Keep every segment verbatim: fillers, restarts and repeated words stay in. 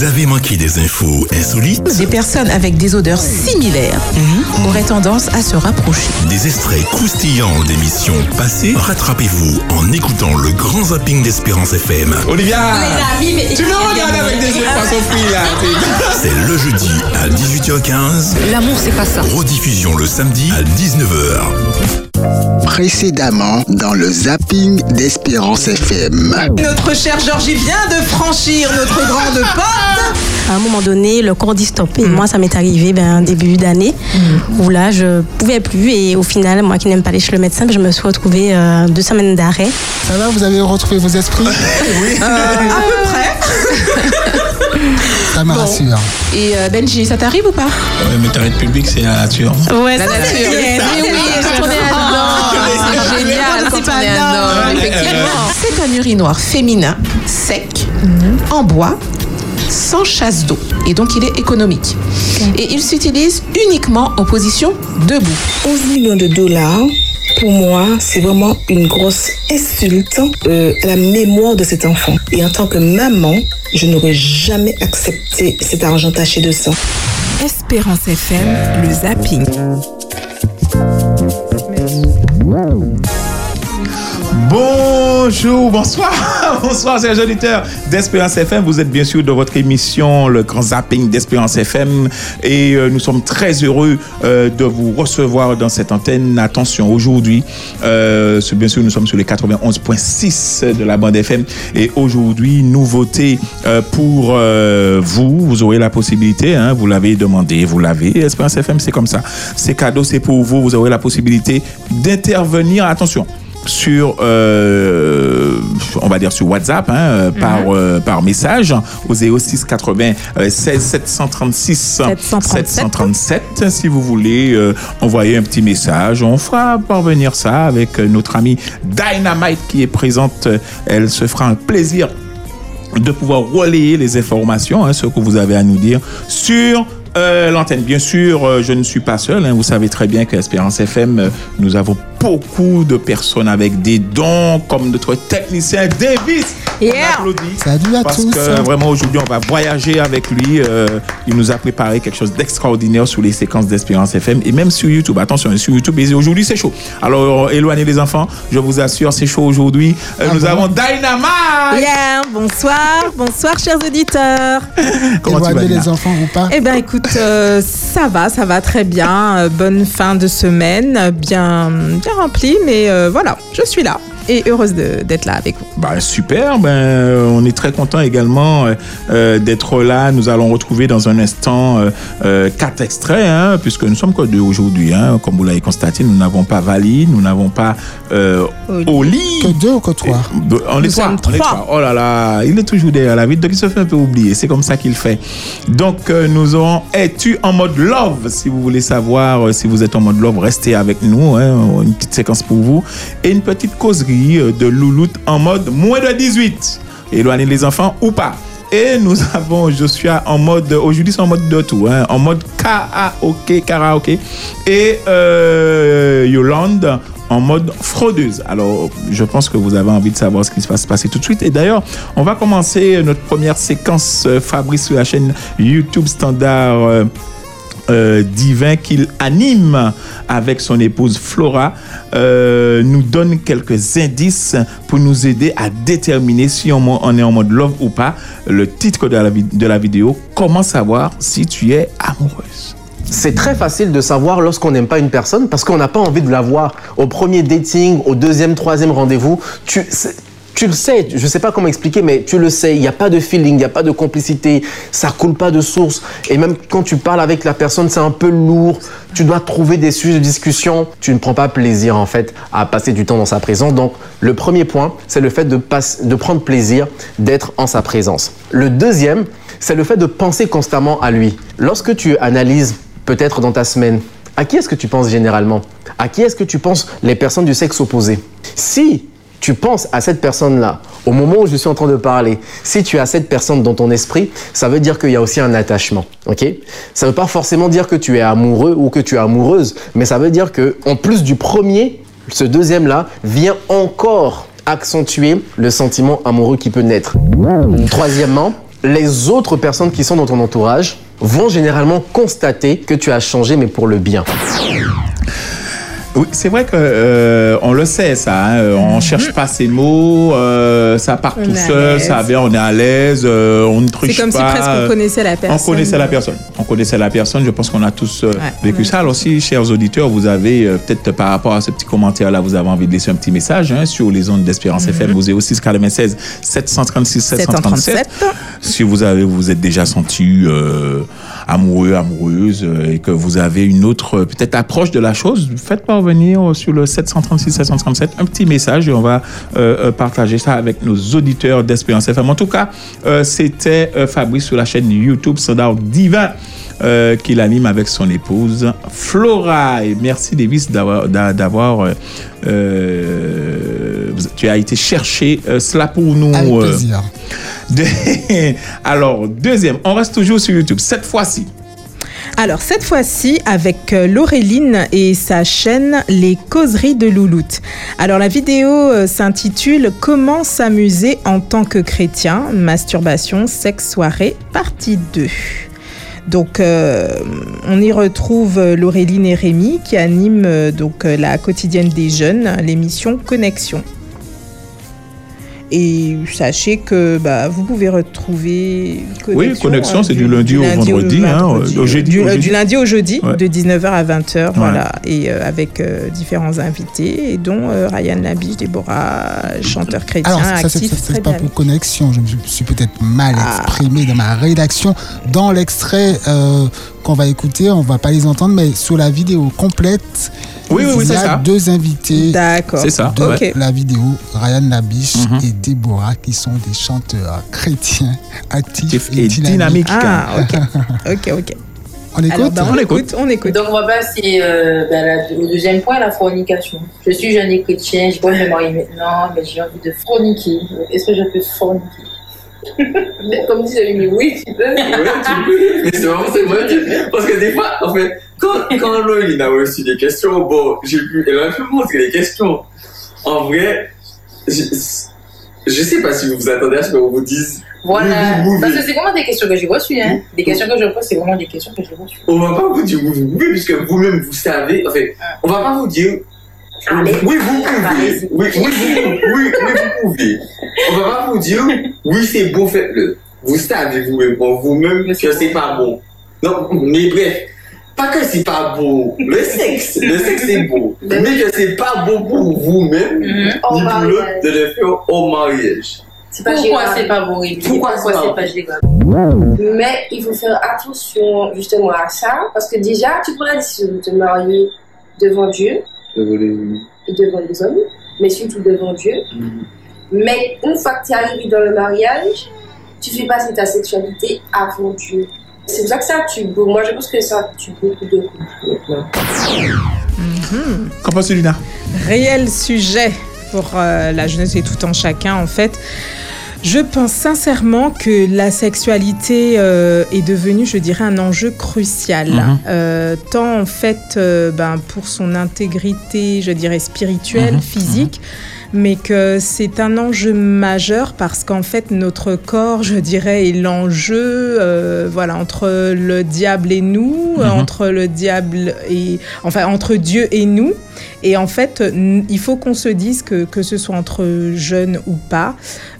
Vous avez manqué des infos insolites? Des personnes avec des odeurs similaires mmh. auraient tendance à se rapprocher. Des extraits croustillants d'émissions passées? Rattrapez-vous en écoutant le grand zapping d'Espérance F M. Olivia, Olivia mais... tu me regardes avec des yeux pas surpris là. C'est le jeudi à dix-huit heures quinze. L'amour c'est pas ça. Rediffusion le samedi à dix-neuf heures. Précédemment dans le zapping d'Espérance F M. Notre chère Georgie vient de franchir notre grande porte. À un moment donné, le corps dystopé. Mmh. Moi, ça m'est arrivé ben, début d'année mmh. où là, je pouvais plus et au final, moi qui n'aime pas aller chez le médecin, je me suis retrouvée euh, deux semaines d'arrêt. Ça va, vous avez retrouvé vos esprits? Oui. Euh, à peu près. Ça me bon. rassure. Et euh, Benji, ça t'arrive ou pas? Oui, mais t'arrêtes public, c'est la nature. Ouais, la ça, nature. C'est bien. Oui, quand on est un homme, c'est génial quand on est un homme, effectivement. C'est un urinoir féminin, sec, mm-hmm. en bois, sans chasse d'eau. Et donc, il est économique. Okay. Et il s'utilise uniquement en position debout. onze millions de dollars. Pour moi, c'est vraiment une grosse insulte euh, à la mémoire de cet enfant. Et en tant que maman, je n'aurais jamais accepté cet argent taché de sang. Espérance F M, le zapping. Bonjour, bonsoir, bonsoir chers auditeurs d'Espérance F M. Vous êtes bien sûr dans votre émission Le Grand Zapping d'Espérance F M et euh, nous sommes très heureux euh, de vous recevoir dans cette antenne. Attention, aujourd'hui, euh, bien sûr nous sommes sur les quatre-vingt-onze virgule six de la bande F M et aujourd'hui, nouveauté euh, pour euh, vous, vous aurez la possibilité, hein, vous l'avez demandé, vous l'avez, Espérance F M c'est comme ça, c'est cadeau, c'est pour vous, vous aurez la possibilité d'intervenir, attention, sur euh, on va dire sur WhatsApp hein, mm-hmm. par euh, par message au zéro six quatre-vingt-seize sept cent trente-six sept cent trente-sept si vous voulez euh, envoyer un petit message, on fera parvenir ça avec notre amie Dynamite qui est présente, elle se fera un plaisir de pouvoir relayer les informations hein, ce que vous avez à nous dire sur Euh, l'antenne. Bien sûr, euh, je ne suis pas seul. Hein. Vous savez très bien qu'Espérance F M, euh, nous avons beaucoup de personnes avec des dons, comme notre technicien Davis. Yeah. On applaudit. Salut à parce tous. Parce que vraiment, aujourd'hui, on va voyager avec lui. Euh, il nous a préparé quelque chose d'extraordinaire sur les séquences d'Espérance F M et même sur YouTube. Attention, sur YouTube, aujourd'hui, c'est chaud. Alors, éloignez les enfants. Je vous assure, c'est chaud aujourd'hui. Euh, ah nous bon. avons Dynamite. Yeah. Bonsoir. Bonsoir, chers auditeurs. Comment éloignez les enfants ou pas? Eh bien, écoute, Euh, ça va, ça va très bien. Euh, bonne fin de semaine, bien, bien remplie, mais euh, voilà, je suis là et heureuse de, d'être là avec vous. Bah, super, ben, on est très content également euh, d'être là. Nous allons retrouver dans un instant euh, euh, quatre extraits, hein, puisque nous sommes que deux aujourd'hui. Hein, comme vous l'avez constaté, nous n'avons pas Valérie, nous n'avons pas euh, Oli. Que deux ou que trois? On est trois, on est trois. Oh là là, il est toujours derrière la vitre, donc il se fait un peu oublier. C'est comme ça qu'il fait. Donc, euh, nous aurons Es-tu en mode love? Si vous voulez savoir euh, si vous êtes en mode love, restez avec nous. Hein, une petite séquence pour vous. Et une petite causerie euh, de Louloute en mode moins de dix-huit. Éloignez les enfants ou pas. Et nous avons Joshua en mode, aujourd'hui c'est en mode de tout, hein, en mode karaoké, karaoké. Et euh, Yolande en mode fraudeuse. Alors, je pense que vous avez envie de savoir ce qui se passe passer tout de suite. Et d'ailleurs, on va commencer notre première séquence euh, Fabrice sur la chaîne YouTube Standard euh, euh, Divin qu'il anime avec son épouse Flora. Euh, nous donne quelques indices pour nous aider à déterminer si on, on est en mode love ou pas. Le titre de la, de la vidéo, comment savoir si tu es amoureuse? C'est très facile de savoir lorsqu'on n'aime pas une personne parce qu'on n'a pas envie de la voir au premier dating, au deuxième, troisième rendez-vous. Tu, tu le sais, je ne sais pas comment expliquer, mais tu le sais, il n'y a pas de feeling, il n'y a pas de complicité, ça ne coule pas de source. Et même quand tu parles avec la personne, c'est un peu lourd. Tu dois trouver des sujets de discussion. Tu ne prends pas plaisir en fait à passer du temps dans sa présence. Donc le premier point, c'est le fait de, passe, de prendre plaisir d'être en sa présence. Le deuxième, c'est le fait de penser constamment à lui. Lorsque tu analyses peut-être dans ta semaine, à qui est-ce que tu penses généralement? À qui est-ce que tu penses les personnes du sexe opposé? Si tu penses à cette personne-là, au moment où je suis en train de parler, si tu as cette personne dans ton esprit, ça veut dire qu'il y a aussi un attachement. Okay? Ça ne veut pas forcément dire que tu es amoureux ou que tu es amoureuse, mais ça veut dire qu'en plus du premier, ce deuxième-là vient encore accentuer le sentiment amoureux qui peut naître. Troisièmement, les autres personnes qui sont dans ton entourage vont généralement constater que tu as changé, mais pour le bien. Oui, c'est vrai qu'on euh, le sait, ça. Hein, on ne cherche pas ces mots, euh, ça part on tout seul, ça vient, on est à l'aise, euh, on ne triche pas. C'est comme pas, si presque on connaissait la personne. On connaissait la personne. On connaissait la personne, je pense qu'on a tous euh, ouais, vécu ouais. ça. Alors si, chers auditeurs, vous avez euh, peut-être par rapport à ce petit commentaire-là, vous avez envie de laisser un petit message hein, sur les ondes d'Espérance mm-hmm. F M, vous êtes au six neuf six sept trois six sept trois sept. Si vous avez, vous êtes déjà senti euh, amoureux, amoureuse, euh, et que vous avez une autre, peut-être, approche de la chose, faites pas venir sur le sept trois six sept trois sept un petit message et on va euh, partager ça avec nos auditeurs d'Espérance F M. En tout cas, euh, c'était euh, Fabrice sur la chaîne YouTube Sondez le Divin euh, qu'il anime avec son épouse Flora. Et merci Davis d'avoir, d'avoir euh, euh, tu as été chercher euh, cela pour nous. Avec plaisir. Euh, de, alors deuxième, on reste toujours sur YouTube cette fois-ci. Alors, cette fois-ci, avec Laureline et sa chaîne Les Causeries de Louloute. Alors, la vidéo s'intitule « Comment s'amuser en tant que chrétien ? Masturbation, sexe, soirée, partie deux ». Donc, euh, on y retrouve Laureline et Rémi qui animent euh, donc, la quotidienne des jeunes, l'émission Connexion. Et sachez que bah, vous pouvez retrouver Connexion. Oui, Connexion, hein, c'est du, du lundi au lundi vendredi, au vendredi hein, au jeudi, du, au jeudi. Du lundi au jeudi, ouais. de dix-neuf heures à vingt heures, ouais. voilà. Et euh, avec euh, différents invités, et dont euh, Ryan Labiche, Déborah, chanteur chrétien. Alors, ça, actif, ça, c'est, c'est pas pour Connexion. Je me suis peut-être mal exprimé ah. dans ma rédaction. Dans l'extrait euh, qu'on va écouter, on va pas les entendre, mais sur la vidéo complète. Oui, oui, oui, c'est ça. Il y a deux invités. D'accord. C'est ça. De okay. la vidéo, Ryan Labiche mm-hmm. et Déborah, qui sont des chanteurs chrétiens actifs et, et dynamiques. Ah, ok. Ok, ok. On écoute. Alors, ben, on, on écoute. On écoute. Donc, moi, ben, c'est euh, ben, la, le deuxième point, la fornication. Je suis jeune et chrétien, je dois me marier maintenant, mais j'ai envie de forniquer. Est-ce que je peux forniquer? Comme si j'avais mis oui, tu peux. Oui, tu peux. Mais c'est vraiment, c'est vrai. Parce que des fois, en fait, quand, quand Laureline a reçu des questions, bon, j'ai pu, elle a pu montrer les questions. En vrai, je, je sais pas si vous vous attendez à ce qu'on vous dise. Voilà. Bouffe, bouffe. Parce que c'est vraiment des questions que j'ai reçues, hein. Des questions que je pose, c'est vraiment des questions que j'ai reçues. On va pas vous dire vous pouvez, puisque vous-même vous savez. En fait, on va pas vous dire. Allez, oui, vous pouvez. Oui, oui, oui, oui, oui, vous pouvez. On va pas vous dire, oui, c'est bon, faites-le. Vous savez vous-même, vous-même que c'est pas bon. Non, mais bref, pas que c'est pas bon. Le sexe, le sexe c'est beau, mais que c'est pas bon pour vous-même, mm-hmm. ni pour l'autre de le faire au mariage. C'est pas pourquoi général. C'est pas bon, oui. Pourquoi, pourquoi c'est, pas, c'est pas général. Mais il faut faire attention justement à ça, parce que déjà, tu prends la décision de te marier devant Dieu. Devant les hommes. Et devant les hommes, mais surtout devant Dieu. Mm-hmm. Mais une fois que tu es arrivé dans le mariage, tu fais passer ta sexualité avant Dieu. C'est pour ça que ça tue beaucoup. Moi, je pense que ça tue beaucoup de couples. Mm-hmm. Qu'en pense Luna? Réel sujet pour euh, la jeunesse et tout en chacun, en fait. Je pense sincèrement que la sexualité euh, est devenue, je dirais, un enjeu crucial. Mmh. Euh, tant en fait euh, ben, pour son intégrité, je dirais, spirituelle, mmh. physique, mmh. mais que c'est un enjeu majeur parce qu'en fait, notre corps, je dirais, est l'enjeu euh, voilà, entre le diable et nous, mmh. entre le diable et... Enfin, entre Dieu et nous. Et en fait, il faut qu'on se dise que, que ce soit entre jeunes ou pas,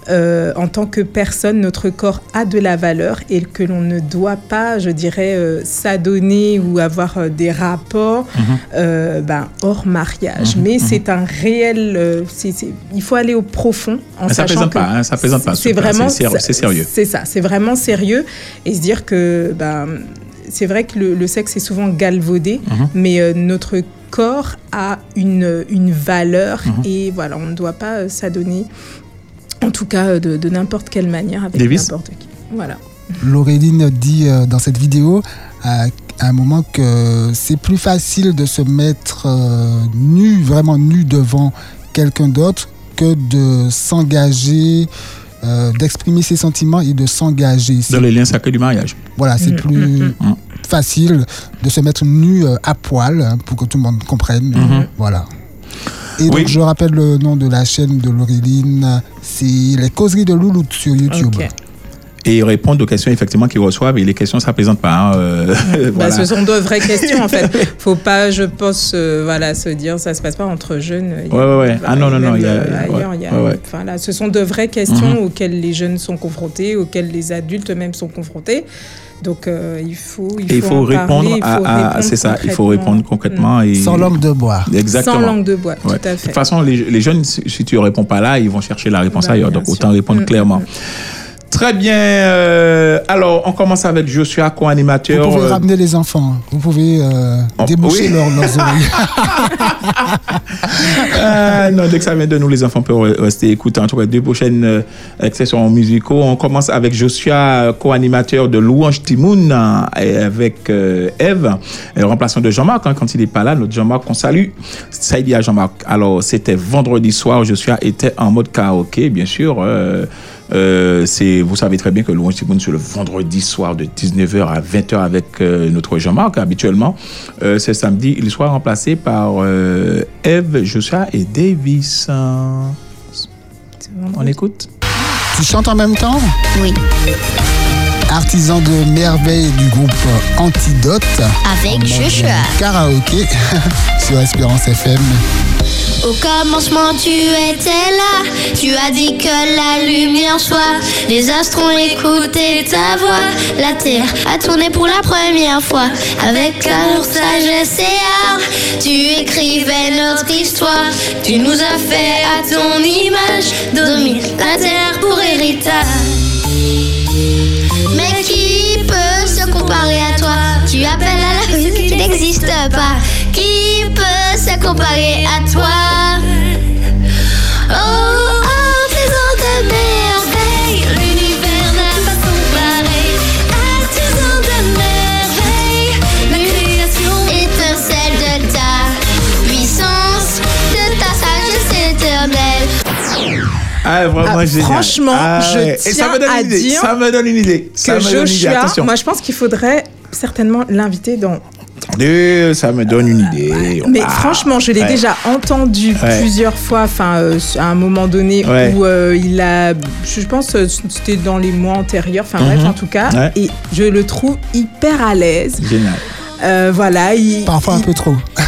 Euh, en tant que personne, notre corps a de la valeur et que l'on ne doit pas, je dirais, euh, s'adonner ou avoir euh, des rapports mm-hmm. euh, ben, hors mariage. Mm-hmm. Mais mm-hmm. c'est un réel... Euh, c'est, c'est, il faut aller au profond en mais sachant ça que... Pas, hein, ça pèse pas, c'est, vraiment, c'est, sérieux, c'est sérieux. C'est ça, c'est vraiment sérieux. Et se dire que... Ben, c'est vrai que le, le sexe est souvent galvaudé, mm-hmm. mais euh, notre corps a une, une valeur mm-hmm. et voilà, on ne doit pas euh, s'adonner... En tout cas, de, de n'importe quelle manière, avec Davis. N'importe qui. Voilà. Laureline dit euh, dans cette vidéo, à, à un moment, que c'est plus facile de se mettre euh, nu, vraiment nu devant quelqu'un d'autre, que de s'engager, euh, d'exprimer ses sentiments et de s'engager. C'est dans les liens sacrés du mariage. Voilà, c'est mmh, plus mmh, mmh. facile de se mettre nu euh, à poil, hein, pour que tout le monde comprenne. Mmh. Voilà. Et donc, oui. je rappelle le nom de la chaîne de Laureline, c'est Les Causeries de Louloute sur YouTube. Okay. et répondre aux questions effectivement qu'ils reçoivent, et les questions ça présente pas. Hein, euh, bah, voilà. Ce sont de vraies questions en fait. Faut pas, je pense, euh, voilà, se dire ça se passe pas entre jeunes. Ouais ouais ouais. Ah non non non. Il y a, ailleurs, il y a. Ouais, ouais. Enfin là, ce sont de vraies questions mm-hmm. auxquelles les jeunes sont confrontés, auxquelles les adultes même sont confrontés. Donc euh, il faut il faut, il faut répondre parler, à, il faut à, à c'est ça, il faut répondre concrètement et sans langue de bois. Exactement. Sans langue de bois, ouais. Tout à fait. De toute façon, les, les jeunes, si tu réponds pas là, ils vont chercher la réponse bah, ailleurs. Donc sûr. Autant répondre mmh, clairement. Mmh. Très bien. Euh, alors, on commence avec Joshua, co-animateur. Vous pouvez euh... ramener les enfants. Vous pouvez euh, oh, déboucher oui. leurs leur oreilles. euh, non, dès que ça vient de nous, les enfants peuvent rester écoutants. En tout cas, deux prochaines euh, accessions musicaux. On commence avec Joshua, co-animateur de Louange Timoun, hein, avec euh, Eve, euh, remplaçant de Jean-Marc. Hein, quand il n'est pas là, notre Jean-Marc, on salue. Ça, il y a Jean-Marc. Alors, c'était vendredi soir. Joshua était en mode karaoké, bien sûr. Euh, Euh, c'est, vous savez très bien que Louange Timoun, c'est le vendredi soir de dix-neuf heures à vingt heures avec euh, notre Jean-Marc habituellement. Euh, ce samedi, il sera remplacé par euh, Eve, Joshua et Davis. On écoute. Tu chantes en même temps ? Oui. Artisan de merveille du groupe Antidote. Avec Joshua. Karaoké sur Espérance F M. Au commencement tu étais là, tu as dit que la lumière soit. Les astres ont écouté ta voix, la terre a tourné pour la première fois. Avec amour, sagesse et art, tu écrivais notre histoire. Tu nous as fait à ton image, domine la terre pour héritage. Mais qui peut se comparer à toi? Tu appelles à la vie qui n'existe pas. Qui peut se comparer à toi? Oh, artisan de merveille, l'univers n'a pas comparé. Artisan de merveille, la création étincelle de ta puissance, de ta sagesse éternelle. Ah, vraiment ah, génial. Franchement, ah, je ouais. tiens à idée. dire ça me donne une idée. Ça que me donne Joshua, une idée. Attention. Moi je pense qu'il faudrait certainement l'inviter dans... Attendez, ça me donne une idée. Mais ah, franchement, je l'ai ouais. déjà entendu ouais. plusieurs fois. Enfin, euh, à un moment donné ouais. où euh, il a, je pense, c'était dans les mois antérieurs. Enfin mm-hmm. bref, en tout cas, ouais. et je le trouve hyper à l'aise. Génial. Euh, voilà, il, parfois il... un peu trop. Ah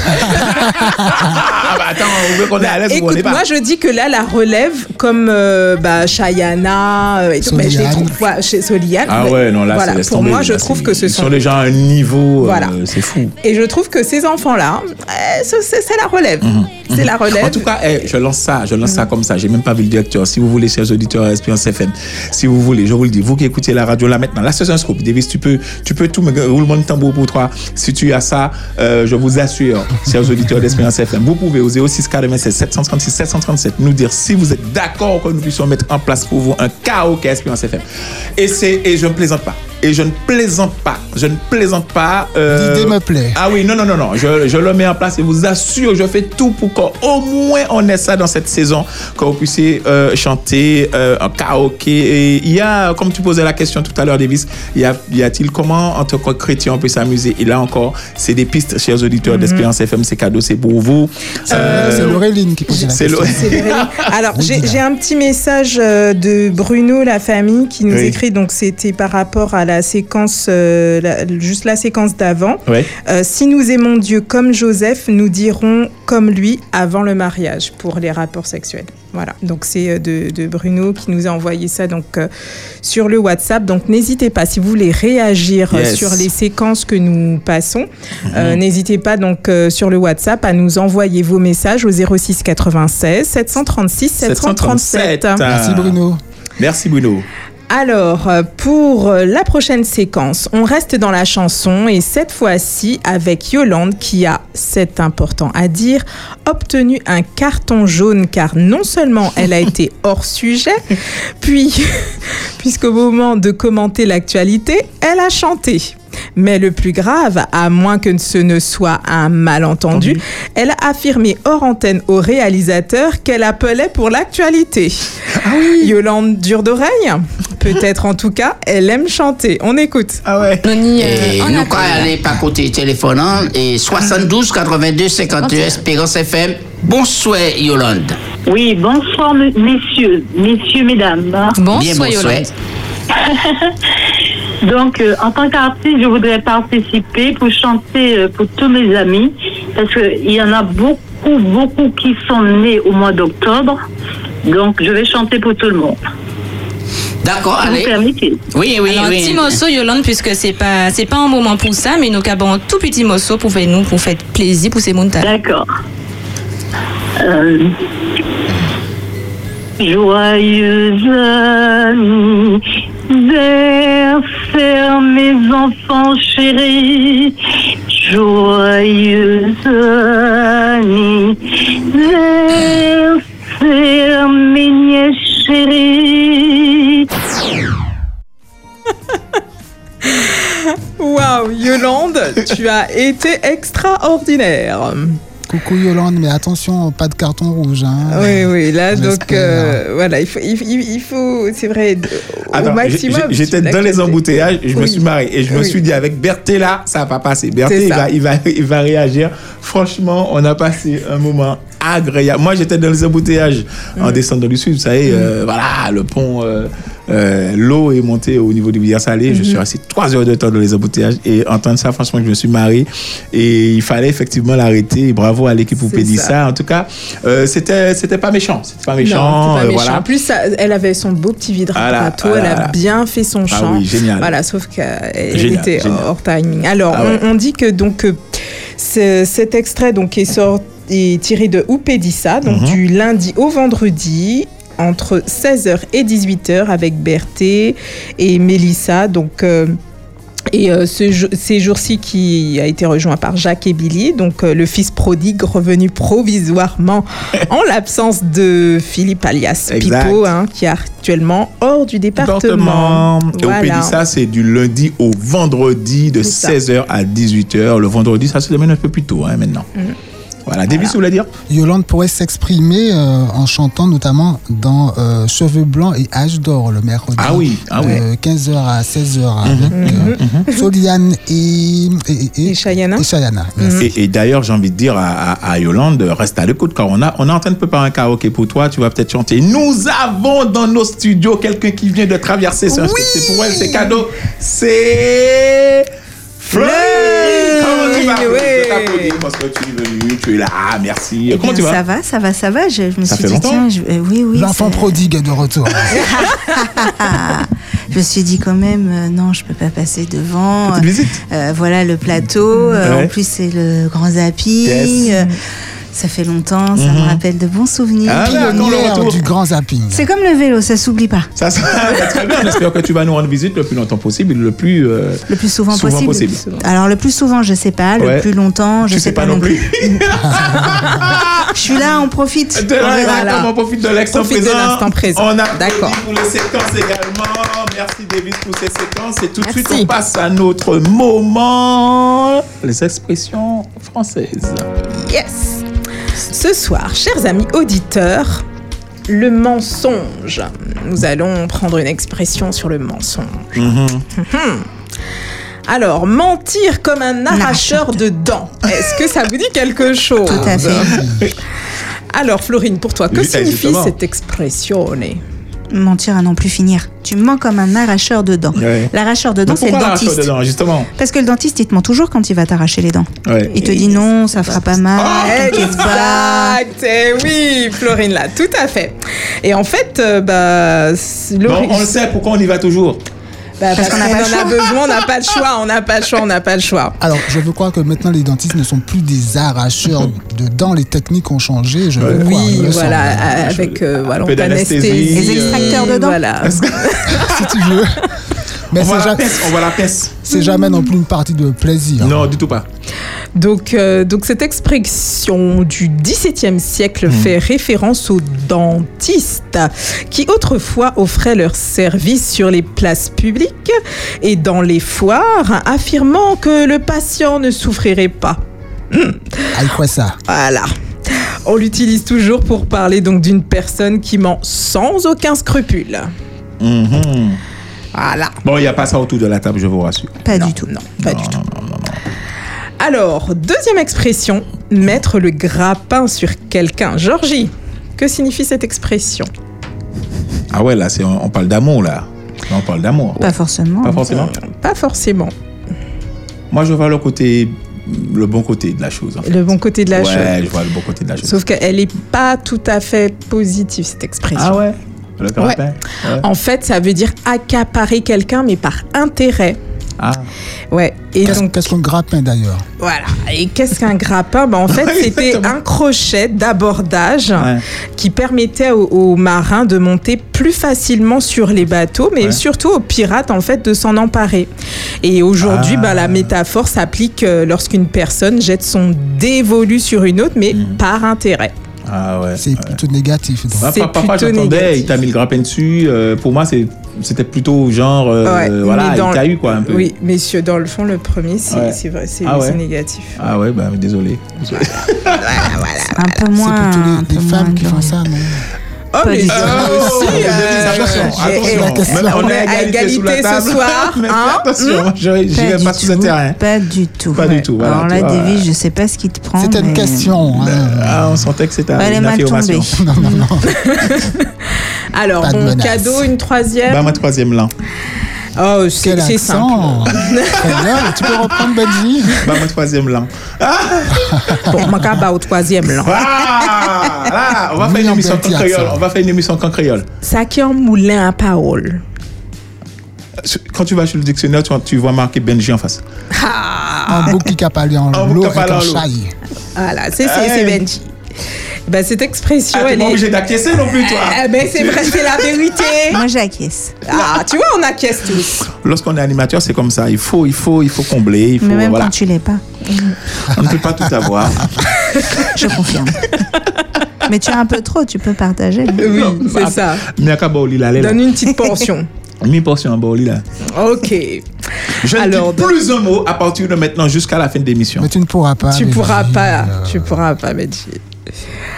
bah attends, on veut qu'on est à l'aise ou on n'est pas. Moi je dis que là la relève comme euh, bah Chayana euh, et Soliane. Tout, mais je trouve, ouais, chez Soliane. Ah ouais non là voilà, c'est pour moi je là, trouve que ce sont, sont déjà à un niveau. Voilà. Euh, c'est fou. Et je trouve que ces enfants là, euh, c'est, c'est la relève. Mm-hmm. C'est la relève. En tout cas, hey, je lance ça, je lance mm-hmm. ça comme ça. J'ai même pas vu le directeur. Si vous voulez, chers auditeurs Espérance F M, si vous voulez, je vous le dis, vous qui écoutez la radio là maintenant, là c'est un scoop. Davis, tu peux, tu peux tout me roulement de tambour pour toi. Si tu as ça, euh, je vous assure, chers auditeurs d'Espérance F M, vous pouvez au zéro six quarante-sept sept trente-six sept trente-sept nous dire si vous êtes d'accord que nous puissions mettre en place pour vous un karaoké Espérance F M. Et c'est et je ne plaisante pas. Et je ne plaisante pas. Je ne plaisante pas. Euh... L'idée me plaît. Ah oui, non, non, non, non. Je, je le mets en place et vous assure, je fais tout pour qu'au moins on ait ça dans cette saison, que vous puissiez euh, chanter euh, en karaoké. Il y a, comme tu posais la question tout à l'heure, Davis, y, a, y a-t-il comment, en tant que chrétien, on peut s'amuser? Et là encore, c'est des pistes, chers auditeurs mm-hmm. d'Espérance F M, c'est cadeau, c'est pour vous. Euh, euh, c'est Laureline qui pose la question. Lo- c'est Alors, j'ai, j'ai un petit message de Bruno, la famille, qui nous oui. écrit, donc c'était par rapport à la la séquence, euh, la, juste la séquence d'avant. Ouais. Euh, si nous aimons Dieu comme Joseph, nous dirons comme lui avant le mariage pour les rapports sexuels. Voilà. Donc c'est de, de Bruno qui nous a envoyé ça donc euh, sur le WhatsApp. Donc n'hésitez pas si vous voulez réagir yes. sur les séquences que nous passons. Mm-hmm. Euh, n'hésitez pas donc euh, sur le WhatsApp à nous envoyer vos messages au zéro six quatre-vingt-seize sept trente-six sept trente-sept. Merci Bruno. Merci Bruno. Alors, pour la prochaine séquence, on reste dans la chanson et cette fois-ci avec Yolande qui a, c'est important à dire, obtenu un carton jaune car non seulement elle a été hors sujet, puis, puisqu'au moment de commenter l'actualité, elle a chanté. Mais le plus grave, à moins que ce ne soit un malentendu, entendu. Elle a affirmé hors antenne au réalisateur qu'elle appelait pour l'actualité. Ah oui. Yolande dure d'oreille, peut-être en tout cas, elle aime chanter. On écoute. Ah ouais. On y est. Et on nous, quand elle n'est pas côté téléphonant, et soixante-douze quatre-vingt-deux cinquante-deux Espérance F M. Bonsoir Yolande. Oui, bonsoir messieurs, messieurs, mesdames. Bonsoir, Bien, bonsoir. Yolande. Donc, euh, en tant qu'artiste, je voudrais participer pour chanter euh, pour tous mes amis, parce qu'il y en a beaucoup, beaucoup qui sont nés au mois d'octobre. Donc, je vais chanter pour tout le monde. D'accord, allez. Oui, oui, alors, oui. Un petit morceau, Yolande, puisque ce n'est pas, c'est pas un moment pour ça, mais nous avons un tout petit morceau pour faire, nous, pour faire plaisir pour ces montagnes. D'accord. Euh... Joyeuse anniversaire, mes enfants chéris. Joyeuse anniversaire, mes nièces chéris. Waouh, Yolande, tu as été extraordinaire. Coucou Yolande, mais attention, pas de carton rouge. Hein. Oui, oui, là, j'espère. Donc, euh, voilà, il faut, il, il faut, c'est vrai, au alors, maximum. J'étais dans l'accepter. Les embouteillages, je oui. me suis marié et je oui. me suis dit, avec Berthé, là, ça va passer. Berthé, il va, il, va, il va réagir. Franchement, on a passé un moment agréable. Moi, j'étais dans les embouteillages mmh. en descendant du sud, vous savez, mmh. euh, voilà, le pont... Euh, Euh, l'eau est montée au niveau du Bière Salé. Mm-hmm. Je suis resté trois heures de temps dans les embouteillages et entendre ça, franchement, je me suis marié et il fallait effectivement l'arrêter. Et bravo à l'équipe Oupédissa. En tout cas, euh, c'était c'était pas méchant, c'était pas méchant. Non, c'était pas méchant. Voilà. En plus, ça, elle avait son beau petit vide râteau. Elle a bien fait son ah chant. Oui, génial. Voilà, sauf qu'elle génial, était génial. hors timing. Alors, ah ouais. on, on dit que donc euh, cet extrait donc est sorti est tiré de Oupédissa, donc mm-hmm. du lundi au vendredi. Entre seize heures et dix-huit heures avec Berthé et Mélissa. Donc, euh, et euh, ce, ces jours-ci qui a été rejoint par Jacques et Billy, donc euh, le fils prodigue revenu provisoirement en l'absence de Philippe alias exact. Pipo, hein, qui est actuellement hors du département. département. Voilà. Et Oupédissa, c'est du lundi au vendredi de seize heures à dix-huit heures. Le vendredi, ça se termine un peu plus tôt hein, maintenant. Mmh. Voilà, Davis, vous voulez dire ? Yolande pourrait s'exprimer euh, en chantant notamment dans euh, Cheveux blancs et Âge d'or le mercredi. Ah oui, ah oui. De quinze heures à seize heures mm-hmm, avec euh, mm-hmm. Soliane et, et, et, et Chayana. Et, Chayana. Mm-hmm. Et, et d'ailleurs, j'ai envie de dire à, à, à Yolande, reste à l'écoute car on, a, on est en train de préparer un karaoké pour toi. Tu vas peut-être chanter. Nous avons dans nos studios quelqu'un qui vient de traverser ce oui c'est pour elle, c'est cadeau. C'est... Florine, comment tu vas ? Je t'applaudis parce que tu es venue, tu es là, merci. Eh comment bien, tu vas ? Ça va, ça va, ça va. Je, je me ça suis fait dit, tiens, je, euh, oui, oui. L'enfant c'est... prodigue est de retour. Je me suis dit quand même, euh, non, je peux pas passer devant. Petite euh, visite. Euh, voilà le plateau. Euh, ouais. En plus, c'est le grand zapping. Yes. Euh, Ça fait longtemps, ça mm-hmm. me rappelle de bons souvenirs. Ah là, le du grand zapping. C'est comme le vélo, ça s'oublie pas. Ça, ça très bien. J'espère que tu vas nous rendre visite le plus longtemps possible, le plus euh, le plus souvent, souvent possible. possible. Le plus souvent. Alors le plus souvent, je sais pas. Ouais. Le plus longtemps, je tu sais, sais pas, pas non plus. plus. Je suis là, on profite. De voilà. Voilà. On profite de l'instant présent. De l'instant présent. On a d'accord pour les séquences également. Merci Davis pour ces séquences et tout de suite on passe à notre moment les expressions françaises. Yes. Ce soir, chers amis auditeurs, le mensonge. Nous allons prendre une expression sur le mensonge. Mmh. Alors, mentir comme un arracheur de dents. Est-ce que ça vous dit quelque chose ? Tout à fait. Alors, Florine, pour toi, que oui, signifie justement. Cette expression ? Mentir à non plus finir. Tu mens comme un arracheur de dents. Ouais. L'arracheur de dents, c'est le dentiste. De dents, justement parce que le dentiste, il te ment toujours quand il va t'arracher les dents. Ouais. Il te dit non, ça fera pas mal. Oh, t'inquiète pas. Exact. Oui, Florine, là, tout à fait. Et en fait, euh, bah, bon, on le sait, pourquoi on y va toujours. Bah, parce, parce qu'on, qu'on a en a besoin, on n'a pas le choix, on n'a pas le choix, on n'a pas le choix. Alors, je veux croire que maintenant, les dentistes ne sont plus des arracheurs de dents, les techniques ont changé. Je veux oui, croire, je voilà, sens. Avec euh, voilà, l'anesthésie. Les extracteurs de dents. Voilà. Si tu veux. Mais on, voit la jamais, peste, on voit la peste. C'est jamais non plus une partie de plaisir. Non, hein. Du tout pas. Donc, euh, donc cette expression du dix-septième siècle mmh. fait référence aux dentistes qui autrefois offraient leurs services sur les places publiques et dans les foires, affirmant que le patient ne souffrirait pas. Mmh. Ah, il croit ça. Voilà. On l'utilise toujours pour parler donc d'une personne qui ment sans aucun scrupule. Mmh. Voilà. Bon, il n'y a pas ça autour de la table, je vous rassure. Pas non, du tout, non. Pas non, du tout. Non, non, non, non. Alors, deuxième expression, mettre le grappin sur quelqu'un. Georgie, que signifie cette expression ? Ah ouais, là, c'est, on parle d'amour, là. On parle d'amour. Pas forcément. Pas forcément. Pas forcément. Moi, je vois le côté, le bon côté de la chose. En fait. Le bon côté de la ouais, chose. Ouais, je vois le bon côté de la chose. Sauf qu'elle n'est pas tout à fait positive, cette expression. Ah ouais. Le ouais. Ouais. En fait, ça veut dire accaparer quelqu'un, mais par intérêt. Ah. Ouais. Et qu'est-ce, donc, qu'est-ce qu'un grappin d'ailleurs? Voilà. Et qu'est-ce qu'un grappin? Ben, en fait, c'était un crochet d'abordage ouais. qui permettait aux, aux marins de monter plus facilement sur les bateaux, mais ouais. surtout aux pirates en fait de s'en emparer. Et aujourd'hui, ah. ben, la métaphore s'applique lorsqu'une personne jette son dévolu sur une autre, mais mmh. par intérêt. Ah ouais, c'est ouais. plutôt négatif. Donc. C'est Papa, plutôt j'entendais, négatif. Il t'a mis le grappin dessus. Euh, pour moi, c'est, c'était plutôt genre, euh, ouais, voilà, il t'a eu quoi un peu. Oui, mais dans le fond, le premier, c'est, ouais. c'est, vrai, c'est, ah ouais. c'est négatif. Ouais. Ah ouais, ben bah, désolé. Voilà, voilà, voilà, voilà. Un peu moins. C'est plutôt les, les femmes qui font ça, non? Oh, mais aussi, on est à égalité ce soir. Attention, je n'irai pas sur le terrain. Pas du tout. Pas du tout. Alors là, Davis, je ne sais pas ce qui te prend. C'était une question. On sentait que c'était une affirmation. Non, non, non. Alors, mon cadeau, une troisième. Bah, ma troisième là. Oh, c'est, c'est simple. Tu peux reprendre Benji. Bah, mon troisième langue. Pour ma cabane au troisième langue. On va faire une émission en créole. On va faire une émission en créole. Ça qui en moulin à parole. Quand tu vas chez le dictionnaire, tu, tu vois marqué Benji en face. Ah. Un bouc qui capale en l'eau et en chaille. Voilà, c'est, c'est, c'est Benji. Ben, cette expression, ah, t'es elle pas est. Obligé d'acquiescer non plus, toi. Eh ben, c'est vrai, c'est la vérité. Moi, j'acquiesce. Ah, tu vois, on acquiesce tous. Lorsqu'on est animateur, c'est comme ça. Il faut, il faut, il faut combler. Il faut, mais même voilà. quand tu l'es pas. On ne peut pas tout avoir. Je confirme. Mais tu as un peu trop, tu peux partager. Oui, non, c'est ça. Donne une petite portion. Une portion en Baoli là. Ok. Je Alors, ne dis plus donc... un mot à partir de maintenant jusqu'à la fin de l'émission. Mais tu ne pourras pas. Tu ne pourras pas. Euh... Tu ne pourras pas, Medji.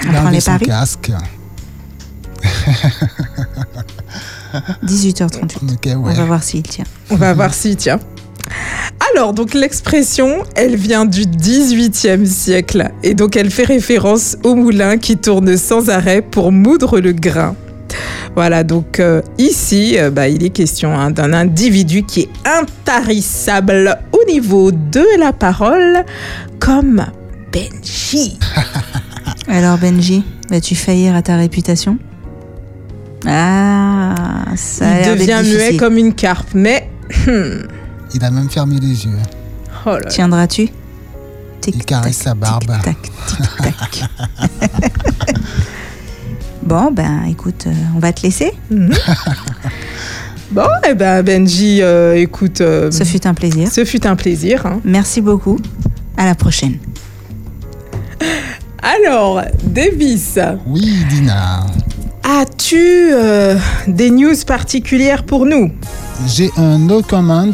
On prend les paris. Casque. dix-huit heures trente-huit. Okay, ouais. On va voir s'il tient. On va voir s'il tient. Alors, donc l'expression, elle vient du dix-huitième siècle. Et donc, elle fait référence au moulin qui tourne sans arrêt pour moudre le grain. Voilà, donc euh, ici, euh, bah, il est question hein, d'un individu qui est intarissable au niveau de la parole, comme Benji. Alors Benji, vas-tu faillir à ta réputation? Ah, ça a l'air difficile. Il devient muet comme une carpe, mais... il a même fermé les yeux. Oh là là. Tiendras-tu? Tic, il caresse tac, sa barbe. Tic-tac, tic-tac. Bon, ben, écoute, euh, on va te laisser. Mm-hmm. Bon, eh ben, Benji, euh, écoute... Euh, ce fut un plaisir. Ce fut un plaisir. Hein. Merci beaucoup. À la prochaine. Alors, Davis. Oui, Dina. As-tu euh, des news particulières pour nous? J'ai un no comment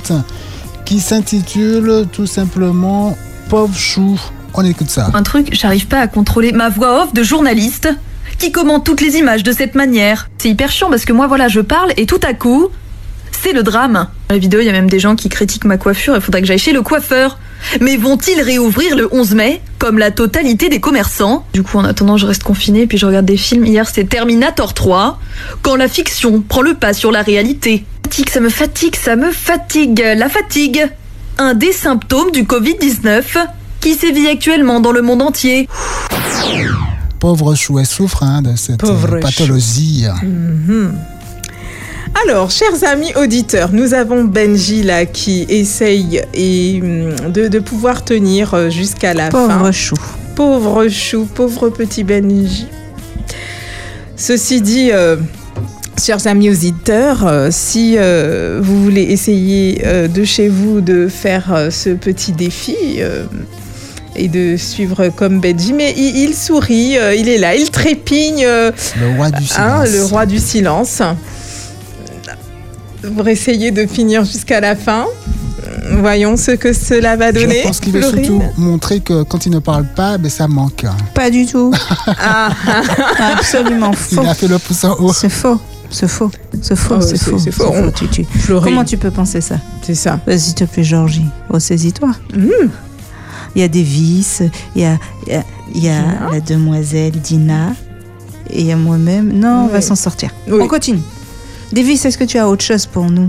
qui s'intitule tout simplement « Pauvre chou ». On écoute ça. Un truc, j'arrive pas à contrôler ma voix off de journaliste qui commente toutes les images de cette manière. C'est hyper chiant parce que moi, voilà, je parle et tout à coup, c'est le drame. Dans la vidéo, il y a même des gens qui critiquent ma coiffure, il faudrait que j'aille chez le coiffeur. Mais vont-ils réouvrir le onze mai, comme la totalité des commerçants? Du coup, en attendant, je reste confinée et puis je regarde des films. Hier, c'était Terminator trois, quand la fiction prend le pas sur la réalité. Fatigue, ça me fatigue, ça me fatigue, la fatigue. Un des symptômes du covid dix-neuf qui sévit actuellement dans le monde entier. Pauvre chou, elle souffre hein, de cette euh, pathologie. Mm-hmm. Alors, chers amis auditeurs, nous avons Benji là qui essaye et, de, de pouvoir tenir jusqu'à la pauvre fin. Pauvre chou. Pauvre chou, pauvre petit Benji. Ceci dit... Euh, Chers amis auditeurs, euh, si euh, vous voulez essayer euh, de chez vous de faire euh, ce petit défi euh, et de suivre comme Benji, mais il, il sourit, euh, il est là, il trépigne. Euh, le roi du silence. Hein, le roi du silence. Pour essayer de finir jusqu'à la fin, voyons ce que cela va donner. Je pense qu'il veut surtout montrer que quand il ne parle pas, ben ça manque. Pas du tout. Ah, absolument faux. Il a fait le pouce en haut. C'est faux. C'est faux, c'est faux, oh, c'est, c'est faux. C'est faux. C'est faux. Tu, tu. Comment tu peux penser ça? C'est ça. Bah, s'il te plaît, Georgie, oh, saisis-toi. Il mmh. y a Davis, il y a, y a, y a la demoiselle Dina, et il y a moi-même. Non, oui. On va s'en sortir. Oui. On continue. Davis, est-ce que tu as autre chose pour nous ?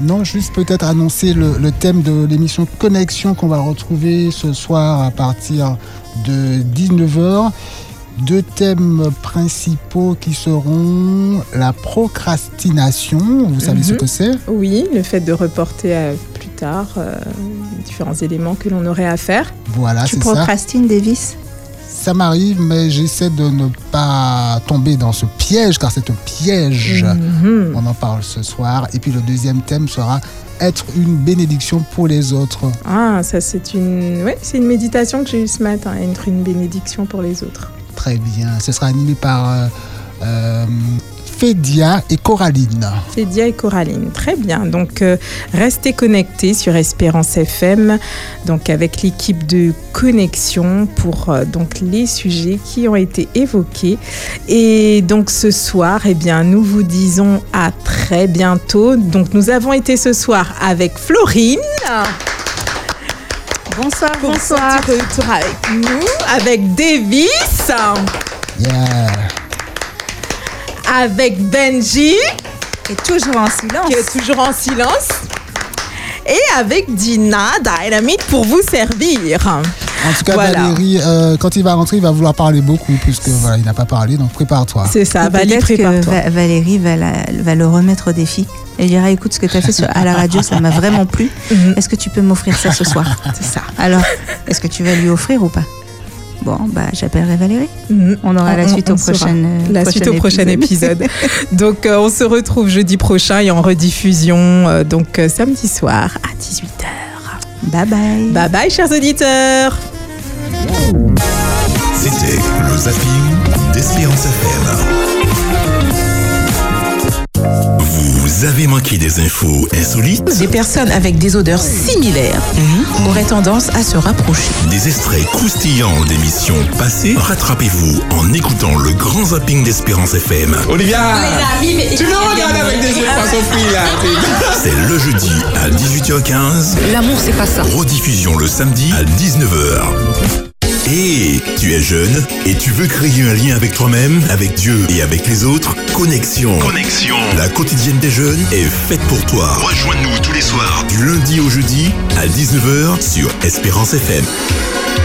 Non, juste peut-être annoncer le, le thème de l'émission Connexion qu'on va retrouver ce soir à partir de dix-neuf heures. Deux thèmes principaux qui seront la procrastination, vous savez mm-hmm. ce que c'est ? Oui, le fait de reporter à plus tard euh, différents éléments que l'on aurait à faire. Voilà, tu c'est ça. Tu procrastines, Davis ? Ça m'arrive, mais j'essaie de ne pas tomber dans ce piège, car c'est un piège. Mmh. On en parle ce soir. Et puis le deuxième thème sera être une bénédiction pour les autres. Ah, ça c'est une, ouais, c'est une méditation que j'ai eue ce matin, être une bénédiction pour les autres. Très bien. Ce sera animé par euh, euh, Fédia et Coraline. Fédia et Coraline, très bien. Donc, euh, restez connectés sur Espérance F M, donc avec l'équipe de Connexion pour euh, donc les sujets qui ont été évoqués. Et donc, ce soir, eh bien, nous vous disons à très bientôt. Donc, nous avons été ce soir avec Florine. Bonsoir, bonsoir. Pour retour avec nous, avec Davis. Yeah. Avec Benji, qui est toujours en silence. Qui est toujours en silence. Et avec Dina, Dynamite, pour vous servir. En tout cas, voilà. Valérie, euh, quand il va rentrer, il va vouloir parler beaucoup, puisque voilà, il n'a pas parlé, donc prépare-toi. C'est ça, et Valérie, prépare-toi. Va- Valérie va, la, va le remettre au défi. Elle dira, écoute, ce que tu as fait sur, à la radio, ça m'a vraiment plu. Mm-hmm. Est-ce que tu peux m'offrir ça ce soir ? C'est ça. Alors, est-ce que tu vas lui offrir ou pas ? Bon, bah, j'appellerai Valérie. Mmh. On aura on, la suite on, on au prochain épisode. La suite au prochain épisode. Donc, euh, on se retrouve jeudi prochain et en rediffusion, euh, donc euh, samedi soir à dix-huit heures. Bye bye. Bye bye, chers auditeurs. C'était le Zapping d'Espérance F M. Vous avez manqué des infos insolites ? Des personnes avec des odeurs similaires mmh. auraient tendance à se rapprocher. Des extraits croustillants d'émissions passées. Rattrapez-vous en écoutant le grand zapping d'Espérance F M. Olivia, Olivia tu me regardes avec des yeux pas compris là. C'est le jeudi à dix-huit heures quinze. L'amour, c'est pas ça. Rediffusion le samedi à dix-neuf heures. Et tu es jeune et tu veux créer un lien avec toi-même, avec Dieu et avec les autres. Connexion. Connexion. La quotidienne des jeunes est faite pour toi. Rejoins-nous tous les soirs du lundi au jeudi à dix-neuf heures sur Espérance F M.